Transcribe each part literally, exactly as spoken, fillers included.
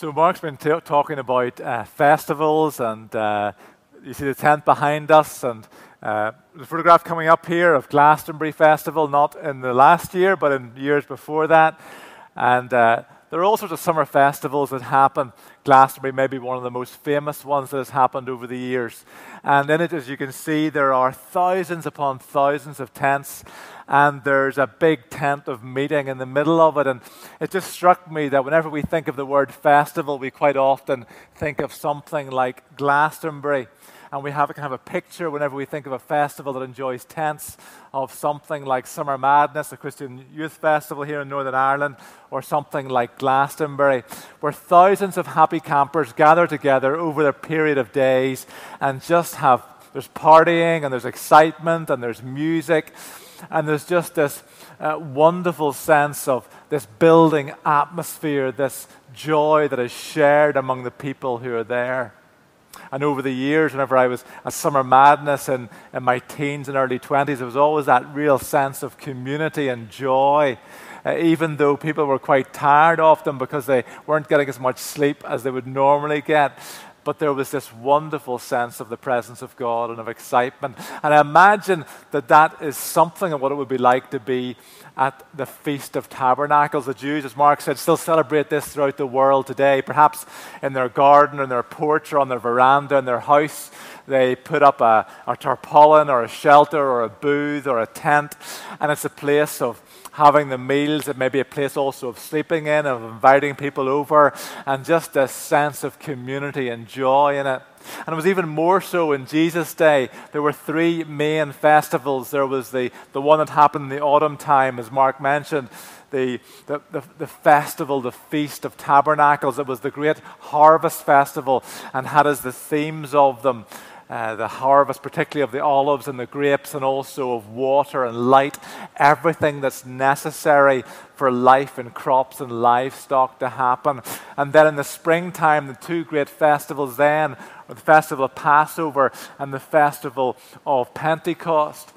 So Mark's been t- talking about uh, festivals, and uh, you see the tent behind us, and uh, the photograph coming up here of Glastonbury Festival, not in the last year, but in years before that. And uh, there are all sorts of summer festivals that happen. Glastonbury may be one of the most famous ones that has happened over the years. And in it, as you can see, there are thousands upon thousands of tents, and there's a big tent of meeting in the middle of it. And it just struck me that whenever we think of the word festival, we quite often think of something like Glastonbury. And we have kind of a picture, whenever we think of a festival that enjoys tents, of something like Summer Madness, a Christian youth festival here in Northern Ireland, or something like Glastonbury, where thousands of happy campers gather together over a period of days and just have, there's partying, and there's excitement, and there's music. And there's just this uh, wonderful sense of this building atmosphere, this joy that is shared among the people who are there. And over the years, whenever I was at Summer Madness in, in my teens and early twenties, there was always that real sense of community and joy, uh, even though people were quite tired often because they weren't getting as much sleep as they would normally get. But there was this wonderful sense of the presence of God and of excitement. And I imagine that that is something of what it would be like to be at the Feast of Tabernacles. The Jews, as Mark said, still celebrate this throughout the world today. Perhaps in their garden, or in their porch, or on their veranda, in their house, they put up a, a tarpaulin, or a shelter, or a booth, or a tent. And it's a place of having the meals. It may be a place also of sleeping in, of inviting people over, and just a sense of community and joy in it. And it was even more so in Jesus' day. There were three main festivals. There was the, the one that happened in the autumn time, as Mark mentioned, the, the, the, the festival, the Feast of Tabernacles. It was the great harvest festival, and had as the themes of them Uh, the harvest, particularly of the olives and the grapes, and also of water and light, everything that's necessary for life and crops and livestock to happen. And then in the springtime, the two great festivals then, the festival of Passover and the festival of Pentecost.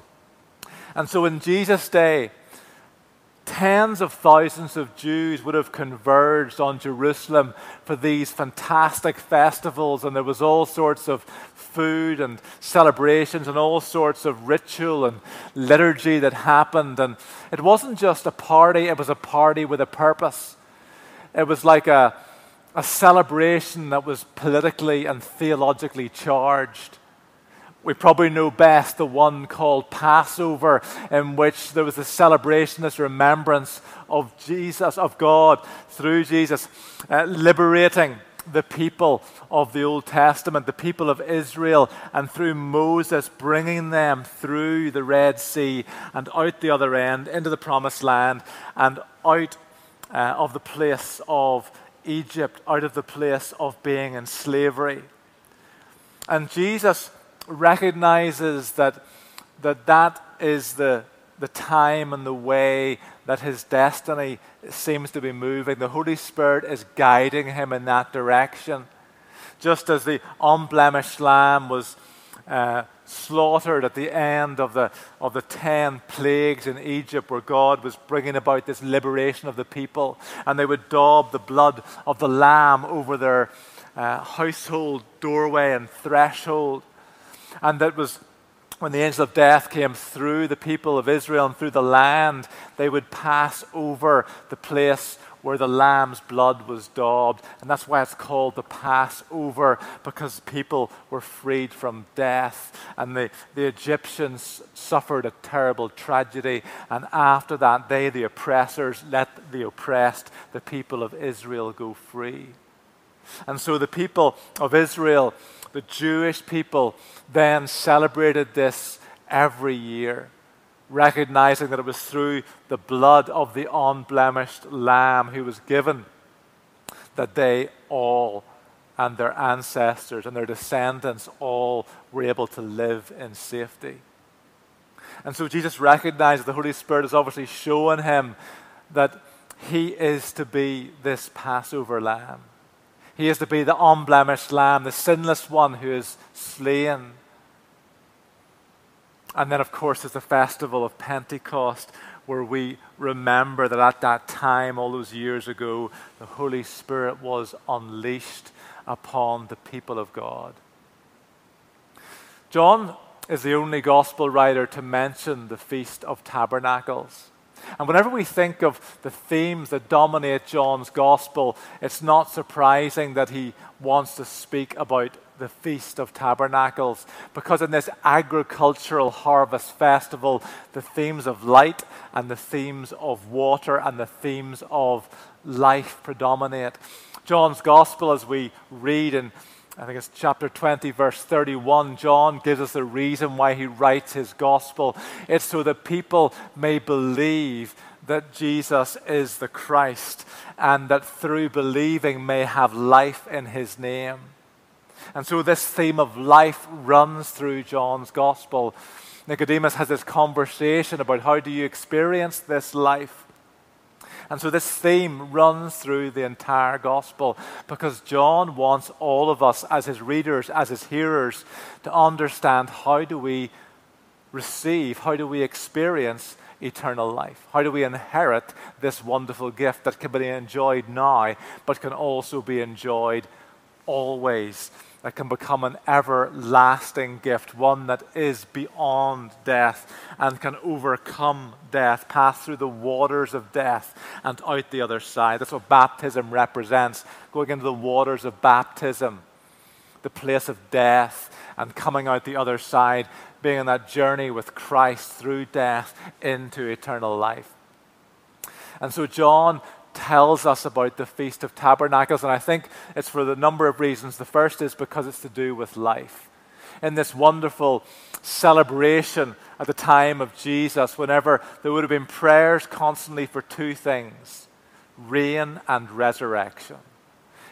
And so in Jesus' day, tens of thousands of Jews would have converged on Jerusalem for these fantastic festivals, and there was all sorts of food and celebrations and all sorts of ritual and liturgy that happened. And it wasn't just a party, it was a party with a purpose. It was like a, a celebration that was politically and theologically charged. We probably know best the one called Passover, in which there was a celebration, this remembrance of Jesus, of God, through Jesus, uh, liberating the people of the Old Testament, the people of Israel, and through Moses bringing them through the Red Sea and out the other end into the Promised Land, and out uh, of the place of Egypt, out of the place of being in slavery. And Jesus recognizes that that, that is the, the time and the way that his destiny seems to be moving. The Holy Spirit is guiding him in that direction. Just as the unblemished lamb was uh, slaughtered at the end of the, of the ten plagues in Egypt, where God was bringing about this liberation of the people, and they would daub the blood of the lamb over their uh, household doorway and threshold. And that was when the angel of death came through the people of Israel and through the land, they would pass over the place where the lamb's blood was daubed. And that's why it's called the Passover, because people were freed from death. And the, the Egyptians suffered a terrible tragedy. And after that, they, the oppressors, let the oppressed, the people of Israel, go free. And so the people of Israel, the Jewish people, then celebrated this every year, recognizing that it was through the blood of the unblemished lamb who was given that they all, and their ancestors and their descendants all, were able to live in safety. And so Jesus recognized the Holy Spirit is obviously showing him that he is to be this Passover lamb. He is to be the unblemished lamb, the sinless one who is slain. And then, of course, there's the festival of Pentecost, where we remember that at that time, all those years ago, the Holy Spirit was unleashed upon the people of God. John is the only gospel writer to mention the Feast of Tabernacles. And whenever we think of the themes that dominate John's gospel, it's not surprising that he wants to speak about the Feast of Tabernacles, because in this agricultural harvest festival, the themes of light and the themes of water and the themes of life predominate. John's gospel, as we read in I think it's chapter twenty, verse thirty-one, John gives us the reason why he writes his gospel. It's so that people may believe that Jesus is the Christ, and that through believing may have life in his name. And so this theme of life runs through John's gospel. Nicodemus has this conversation about how do you experience this life? And so this theme runs through the entire gospel, because John wants all of us as his readers, as his hearers, to understand how do we receive, how do we experience eternal life? How do we inherit this wonderful gift that can be enjoyed now, but can also be enjoyed always, that can become an everlasting gift, one that is beyond death and can overcome death, pass through the waters of death and out the other side. That's what baptism represents, going into the waters of baptism, the place of death, and coming out the other side, being on that journey with Christ through death into eternal life. And so John tells us about the Feast of Tabernacles, and I think it's for the number of reasons. The first is because it's to do with life. In this wonderful celebration at the time of Jesus, whenever there would have been prayers constantly for two things, rain and resurrection.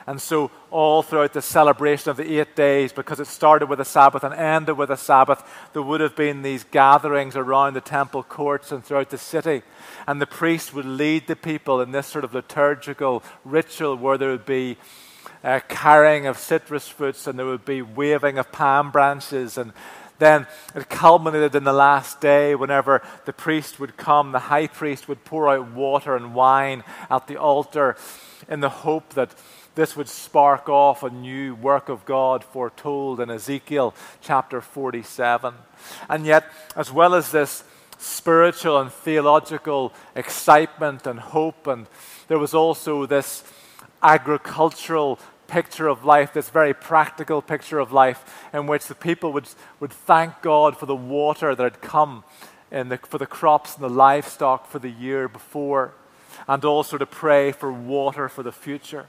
And so all throughout the celebration of the eight days, because it started with a Sabbath and ended with a Sabbath, there would have been these gatherings around the temple courts and throughout the city. And the priest would lead the people in this sort of liturgical ritual where there would be uh, carrying of citrus fruits and there would be waving of palm branches. And then it culminated in the last day whenever the priest would come, the high priest would pour out water and wine at the altar in the hope that this would spark off a new work of God foretold in Ezekiel chapter forty-seven. And yet, as well as this spiritual and theological excitement and hope, and there was also this agricultural picture of life, this very practical picture of life, in which the people would, would thank God for the water that had come in the, for the crops and the livestock for the year before, and also to pray for water for the future.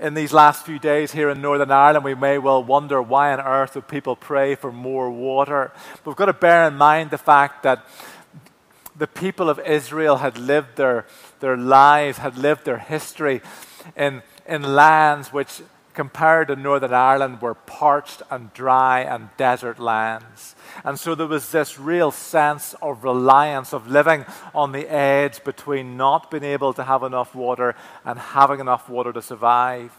In these last few days here in Northern Ireland, we may well wonder why on earth would people pray for more water. But we've got to bear in mind the fact that the people of Israel had lived their, their lives, had lived their history in, in lands which, compared to Northern Ireland, were parched and dry and desert lands. And so there was this real sense of reliance, of living on the edge between not being able to have enough water and having enough water to survive.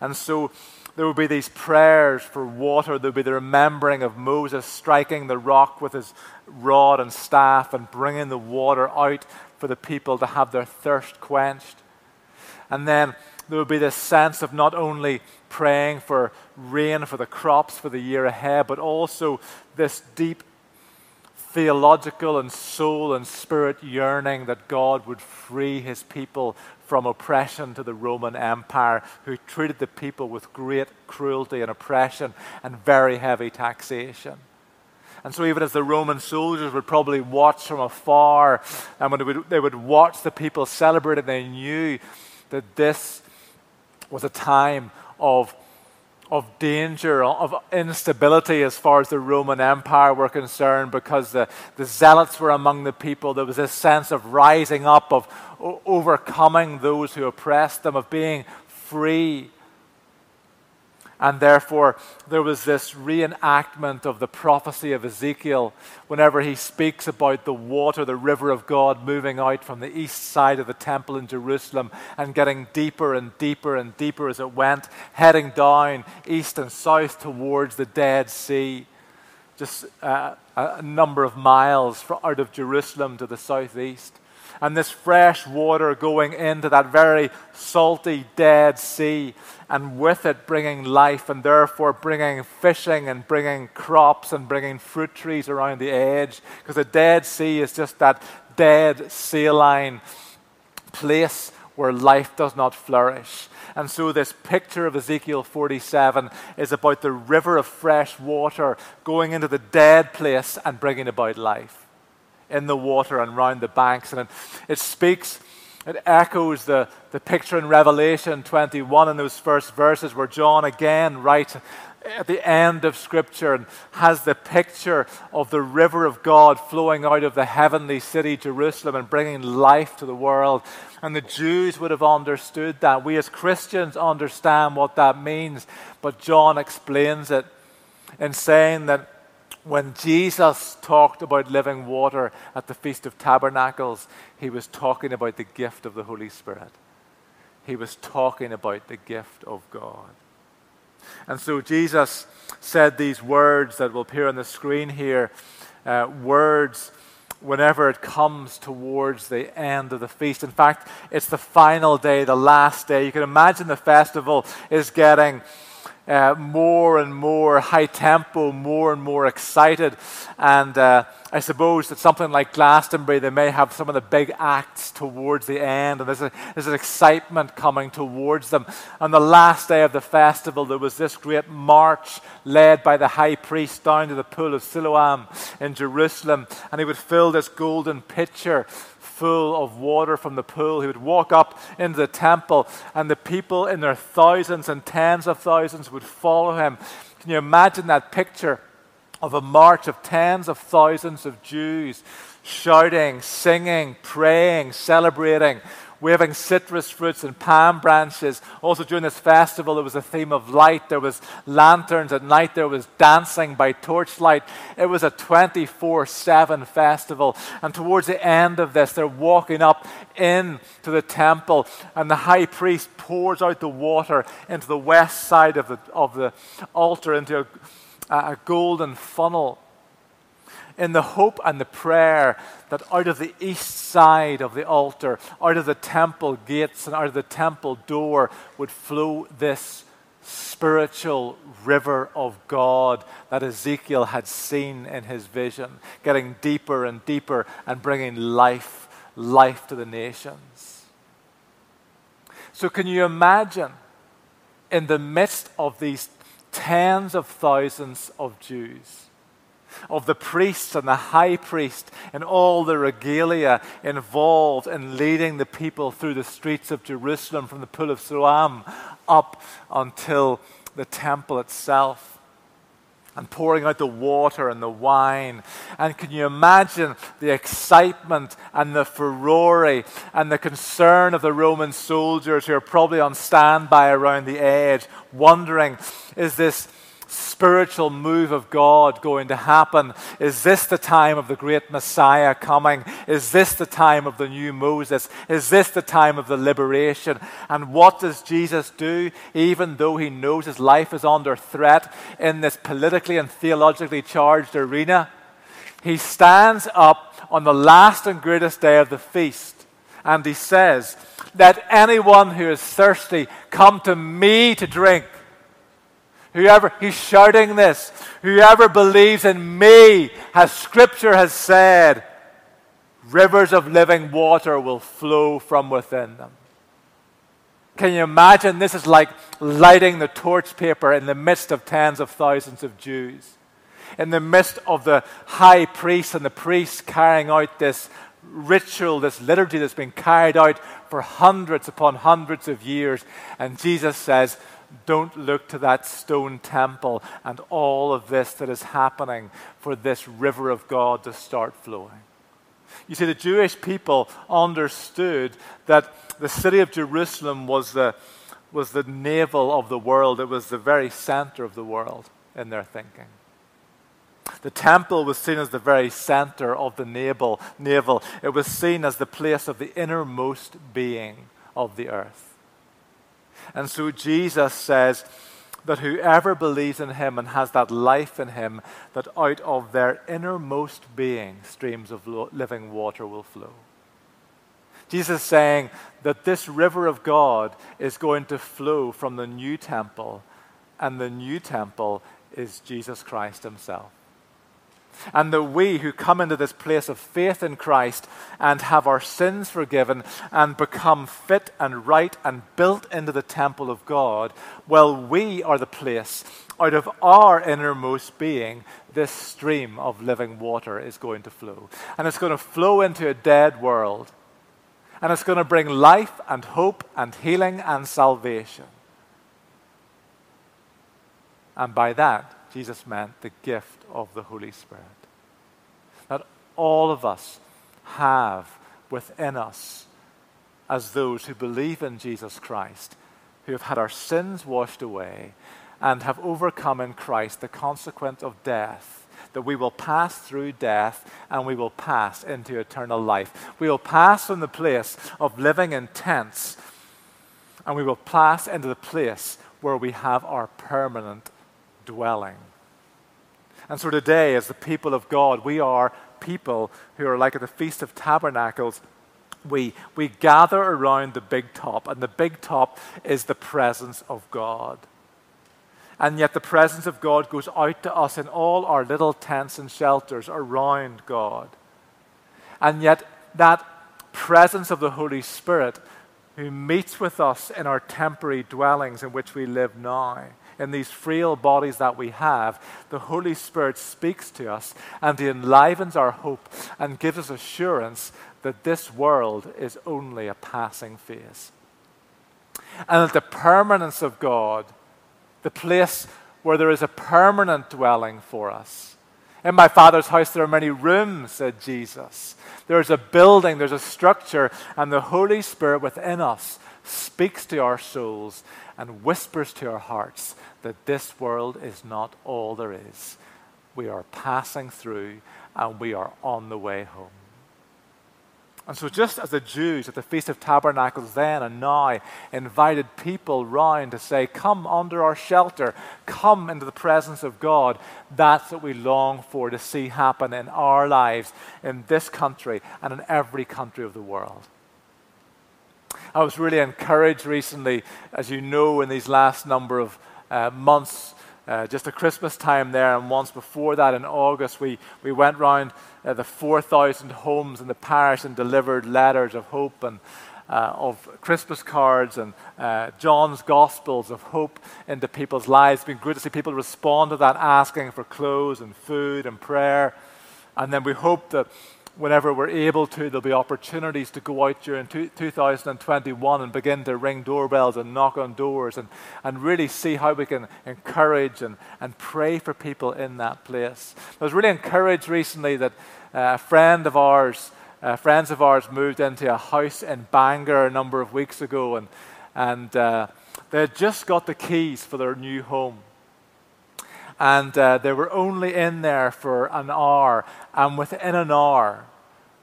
And so there would be these prayers for water. There would be the remembering of Moses striking the rock with his rod and staff and bringing the water out for the people to have their thirst quenched. And then there would be this sense of not only praying for rain for the crops for the year ahead, but also this deep theological and soul and spirit yearning that God would free his people from oppression to the Roman Empire, who treated the people with great cruelty and oppression and very heavy taxation. And so even as the Roman soldiers would probably watch from afar, and when they would, they would watch the people celebrate, and they knew that this was a time of, of danger, of instability as far as the Roman Empire were concerned, because the, the zealots were among the people. There was this sense of rising up, of overcoming those who oppressed them, of being free. And therefore, there was this reenactment of the prophecy of Ezekiel whenever he speaks about the water, the river of God, moving out from the east side of the temple in Jerusalem and getting deeper and deeper and deeper as it went, heading down east and south towards the Dead Sea. just uh, a number of miles from out of Jerusalem to the southeast. And this fresh water going into that very salty, dead sea, and with it bringing life, and therefore bringing fishing and bringing crops and bringing fruit trees around the edge. Because the Dead Sea is just that dead, saline place where life does not flourish. And so this picture of Ezekiel forty-seven is about the river of fresh water going into the dead place and bringing about life in the water and round the banks. And it, it speaks, it echoes the, the picture in Revelation twenty-one in those first verses where John again writes at the end of Scripture and has the picture of the river of God flowing out of the heavenly city Jerusalem and bringing life to the world. And the Jews would have understood that. We as Christians understand what that means, but John explains it in saying that when Jesus talked about living water at the Feast of Tabernacles, he was talking about the gift of the Holy Spirit. He was talking about the gift of God. And so Jesus said these words that will appear on the screen here, uh, words whenever it comes towards the end of the feast. In fact, it's the final day, the last day. You can imagine the festival is getting Uh, more and more high tempo, more and more excited. And uh, I suppose that something like Glastonbury, they may have some of the big acts towards the end, and there's, a, there's an excitement coming towards them. On the last day of the festival, there was this great march led by the high priest down to the Pool of Siloam in Jerusalem, and he would fill this golden pitcher full of water from the pool. He would walk up into the temple, and the people in their thousands and tens of thousands would follow him. Can you imagine that picture of a march of tens of thousands of Jews shouting, singing, praying, celebrating, waving citrus fruits and palm branches? Also during this festival, there was a theme of light. There was lanterns at night. There was dancing by torchlight. It was a twenty-four seven festival. And towards the end of this, they're walking up into the temple, and the high priest pours out the water into the west side of the, of the altar, into a, a golden funnel, in the hope and the prayer that out of the east side of the altar, out of the temple gates and out of the temple door, would flow this spiritual river of God that Ezekiel had seen in his vision, getting deeper and deeper and bringing life, life to the nations. So can you imagine, in the midst of these tens of thousands of Jews, of the priests and the high priest and all the regalia involved in leading the people through the streets of Jerusalem from the Pool of Siloam up until the temple itself, and pouring out the water and the wine. And can you imagine the excitement and the furore and the concern of the Roman soldiers who are probably on standby around the edge, wondering, is this spiritual move of God going to happen? Is this the time of the great Messiah coming? Is this the time of the new Moses? Is this the time of the liberation? And what does Jesus do, even though he knows his life is under threat in this politically and theologically charged arena? He stands up on the last and greatest day of the feast, and he says, "Let anyone who is thirsty come to me to drink." Whoever, he's shouting this, whoever believes in me, as Scripture has said, rivers of living water will flow from within them. Can you imagine? This is like lighting the torch paper in the midst of tens of thousands of Jews, in the midst of the high priest and the priests carrying out this ritual, this liturgy that's been carried out for hundreds upon hundreds of years. And Jesus says, don't look to that stone temple and all of this that is happening for this river of God to start flowing. You see, the Jewish people understood that the city of Jerusalem was the, was the navel of the world. It was the very center of the world in their thinking. The temple was seen as the very center of the navel. navel. It was seen as the place of the innermost being of the earth. And so Jesus says, that whoever believes in him and has that life in him, that out of their innermost being streams of living water will flow. Jesus is saying that this river of God is going to flow from the new temple, and the new temple is Jesus Christ himself. And that we who come into this place of faith in Christ and have our sins forgiven and become fit and right and built into the temple of God, well, we are the place out of our innermost being this stream of living water is going to flow. And it's going to flow into a dead world. And it's going to bring life and hope and healing and salvation. And by that, Jesus meant the gift of the Holy Spirit. That all of us have within us, as those who believe in Jesus Christ, who have had our sins washed away, and have overcome in Christ the consequence of death, that we will pass through death and we will pass into eternal life. We will pass from the place of living in tents and we will pass into the place where we have our permanent dwelling. And so today, as the people of God, we are people who are like at the Feast of Tabernacles. We, we gather around the big top, and the big top is the presence of God. And yet the presence of God goes out to us in all our little tents and shelters around God. And yet that presence of the Holy Spirit who meets with us in our temporary dwellings in which we live now, in these frail bodies that we have, the Holy Spirit speaks to us and he enlivens our hope and gives us assurance that this world is only a passing phase. And that the permanence of God, the place where there is a permanent dwelling for us. In my Father's house there are many rooms, said Jesus. There is a building, there's a structure, and the Holy Spirit within us speaks to our souls and whispers to our hearts that this world is not all there is. We are passing through and we are on the way home. And so just as the Jews at the Feast of Tabernacles then and now invited people round to say, come under our shelter, come into the presence of God, that's what we long for to see happen in our lives, in this country and in every country of the world. I was really encouraged recently, as you know, in these last number of uh, months, Uh, just at Christmas time there, and once before that in August, we, we went round uh, the four thousand homes in the parish and delivered letters of hope and uh, of Christmas cards and uh, John's Gospels of hope into people's lives. It's been good to see people respond to that, asking for clothes and food and prayer. And then we hope that whenever we're able to, there'll be opportunities to go out during two thousand twenty-one and begin to ring doorbells and knock on doors and, and really see how we can encourage and, and pray for people in that place. I was really encouraged recently that a friend of ours, uh, friends of ours moved into a house in Bangor a number of weeks ago, and, and uh, they had just got the keys for their new home. And uh, they were only in there for an hour. And within an hour,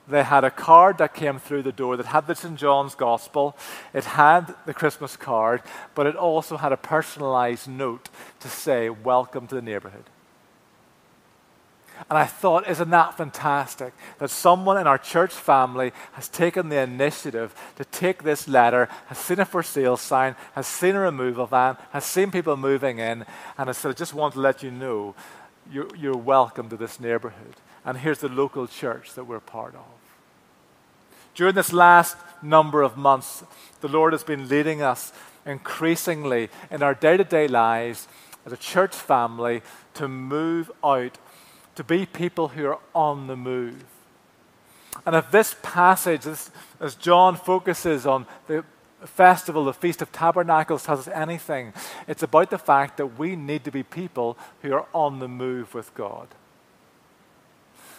they had a card that came through the door that had the Saint John's Gospel. It had the Christmas card, but it also had a personalized note to say, welcome to the neighborhood. And I thought, isn't that fantastic that someone in our church family has taken the initiative to take this letter, has seen a for sale sign, has seen a removal van, has seen people moving in, and has said, I just want to let you know you're, you're welcome to this neighborhood. And here's the local church that we're part of. During this last number of months, the Lord has been leading us increasingly in our day-to-day lives as a church family to move out, to be people who are on the move. And if this passage, this, as John focuses on the festival, the Feast of Tabernacles, tells us anything, it's about the fact that we need to be people who are on the move with God.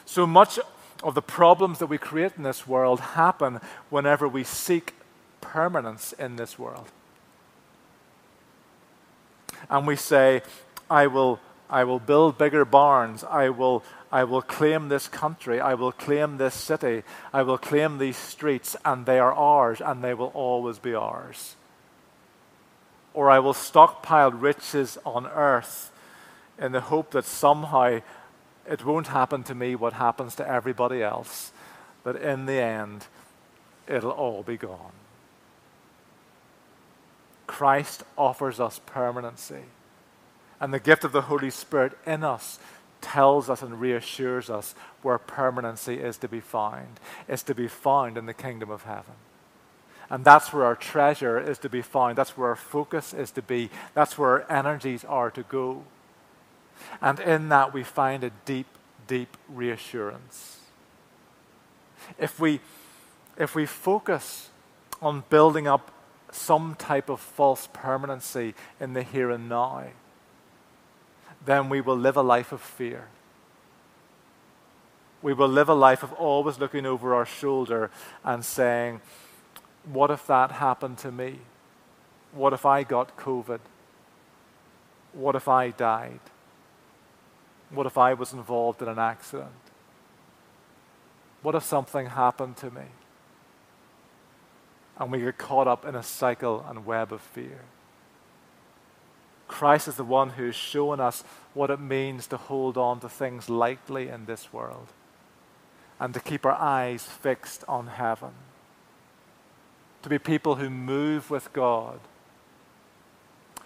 So much of the problems that we create in this world happen whenever we seek permanence in this world. And we say, I will I will build bigger barns. I will, I will claim this country. I will claim this city. I will claim these streets, and they are ours, and they will always be ours. or I will stockpile riches on earth in the hope that somehow it won't happen to me what happens to everybody else, that in the end, it'll all be gone. Christ offers us permanency. And the gift of the Holy Spirit in us tells us and reassures us where permanency is to be found. It's to be found in the kingdom of heaven. And that's where our treasure is to be found. That's where our focus is to be. That's where our energies are to go. And in that we find a deep, deep reassurance. If we, if we focus on building up some type of false permanency in the here and now, then we will live a life of fear. We will live a life of always looking over our shoulder and saying, what if that happened to me? What if I got COVID? What if I died? What if I was involved in an accident? What if something happened to me? And we get caught up in a cycle and web of fear. Christ is the one who is showing us what it means to hold on to things lightly in this world and to keep our eyes fixed on heaven. To be people who move with God,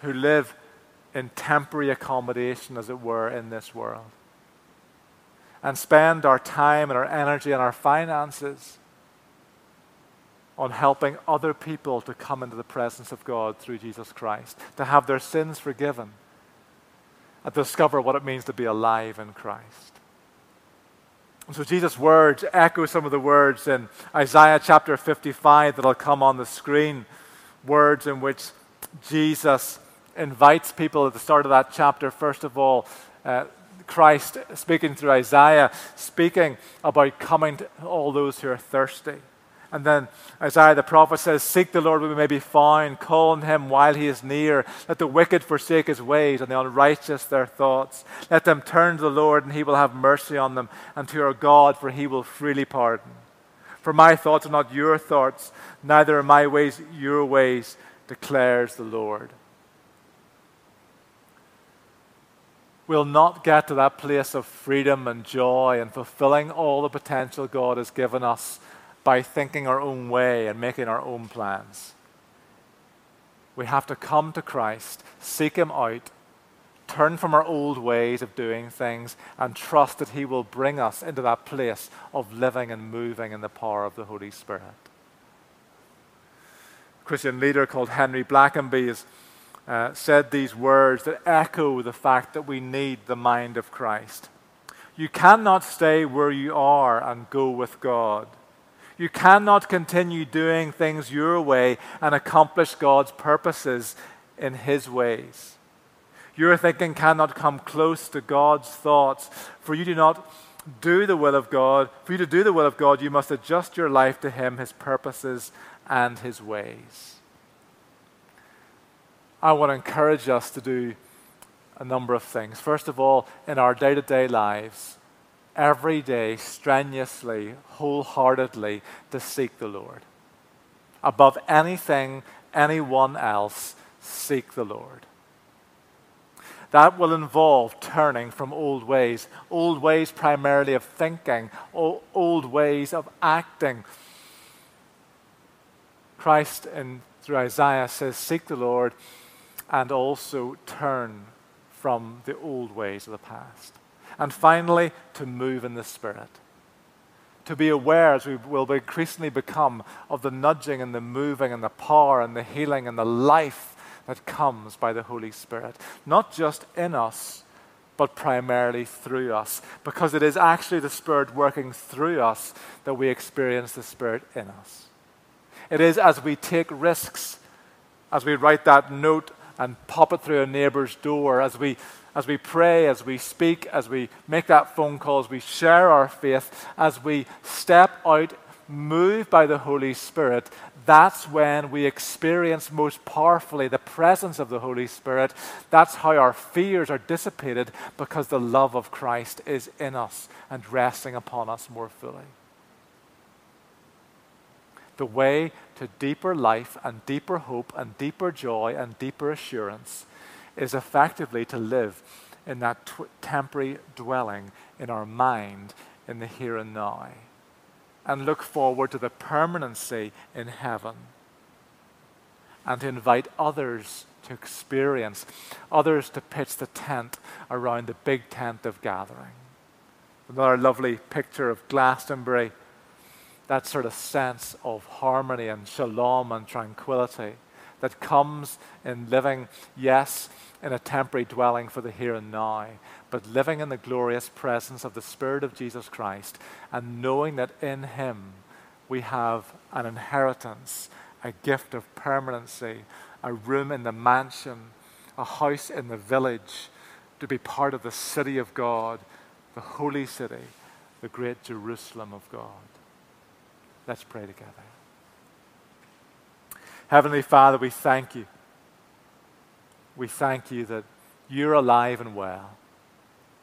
who live in temporary accommodation, as it were, in this world, and spend our time and our energy and our finances on helping other people to come into the presence of God through Jesus Christ, to have their sins forgiven, and discover what it means to be alive in Christ. And so Jesus' words echo some of the words in Isaiah chapter fifty-five that'll come on the screen, words in which Jesus invites people at the start of that chapter, first of all, uh, Christ speaking through Isaiah, speaking about coming to all those who are thirsty. And then Isaiah the prophet says, seek the Lord while we may be found, call on him while he is near. Let the wicked forsake his ways and the unrighteous their thoughts. Let them turn to the Lord and he will have mercy on them, and to our God, for he will freely pardon. For my thoughts are not your thoughts, neither are my ways your ways, declares the Lord. We'll not get to that place of freedom and joy and fulfilling all the potential God has given us by thinking our own way and making our own plans. We have to come to Christ, seek him out, turn from our old ways of doing things, and trust that he will bring us into that place of living and moving in the power of the Holy Spirit. A Christian leader called Henry Blackenby has uh, said these words that echo the fact that we need the mind of Christ. You cannot stay where you are and go with God. You cannot continue doing things your way and accomplish God's purposes in his ways. Your thinking cannot come close to God's thoughts, for you do not do the will of God. For you to do the will of God, you must adjust your life to him, his purposes, and his ways. I want to encourage us to do a number of things. First of all, in our day-to-day lives, every day, strenuously, wholeheartedly, to seek the Lord. Above anything, anyone else, seek the Lord. That will involve turning from old ways, old ways primarily of thinking, old ways of acting. Christ, in, through Isaiah, says, seek the Lord and also turn from the old ways of the past. And finally, to move in the Spirit. To be aware, as we will increasingly become, of the nudging and the moving and the power and the healing and the life that comes by the Holy Spirit. Not just in us, but primarily through us. Because it is actually the Spirit working through us that we experience the Spirit in us. It is as we take risks, as we write that note and pop it through a neighbor's door, as we As we pray, as we speak, as we make that phone call, as we share our faith, as we step out, moved by the Holy Spirit, that's when we experience most powerfully the presence of the Holy Spirit. That's how our fears are dissipated, because the love of Christ is in us and resting upon us more fully. the way to deeper life and deeper hope and deeper joy and deeper assurance is effectively to live in that t- temporary dwelling in our mind in the here and now, and look forward to the permanency in heaven, and to invite others to experience, others to pitch the tent around the big tent of gathering. Another lovely picture of Glastonbury, that sort of sense of harmony and shalom and tranquility that comes in living, yes, in a temporary dwelling for the here and now, but living in the glorious presence of the Spirit of Jesus Christ and knowing that in Him we have an inheritance, a gift of permanency, a room in the mansion, a house in the village, to be part of the city of God, the holy city, the great Jerusalem of God. Let's pray together. Heavenly Father, we thank you. We thank you that you're alive and well.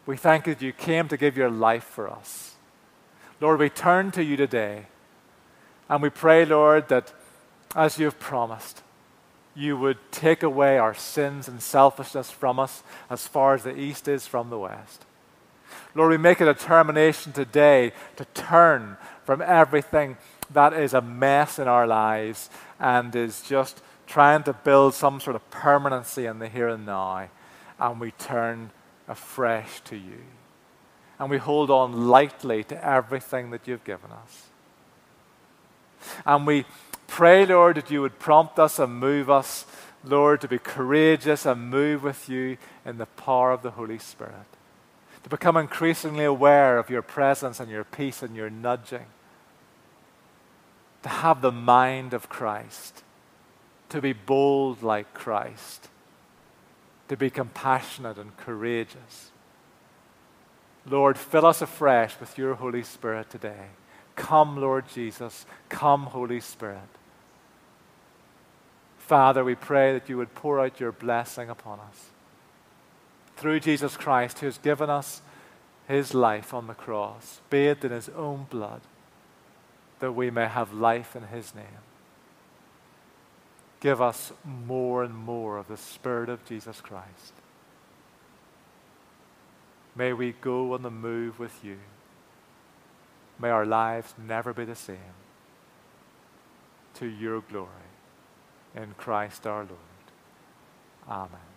We thank you that you came to give your life for us. Lord, we turn to you today, and we pray, Lord, that as you have promised, you would take away our sins and selfishness from us as far as the east is from the west. Lord, we make a determination today to turn from everything that is a mess in our lives and is just trying to build some sort of permanency in the here and now, and we turn afresh to you. And we hold on lightly to everything that you've given us. And we pray, Lord, that you would prompt us and move us, Lord, to be courageous and move with you in the power of the Holy Spirit, to become increasingly aware of your presence and your peace and your nudging, to have the mind of Christ, to be bold like Christ, to be compassionate and courageous. Lord, fill us afresh with your Holy Spirit today. Come, Lord Jesus. Come, Holy Spirit. Father, we pray that you would pour out your blessing upon us through Jesus Christ, who has given us his life on the cross, bathed in his own blood, that we may have life in his name. Give us more and more of the Spirit of Jesus Christ. May we go on the move with you. May our lives never be the same. To your glory, in Christ our Lord. Amen.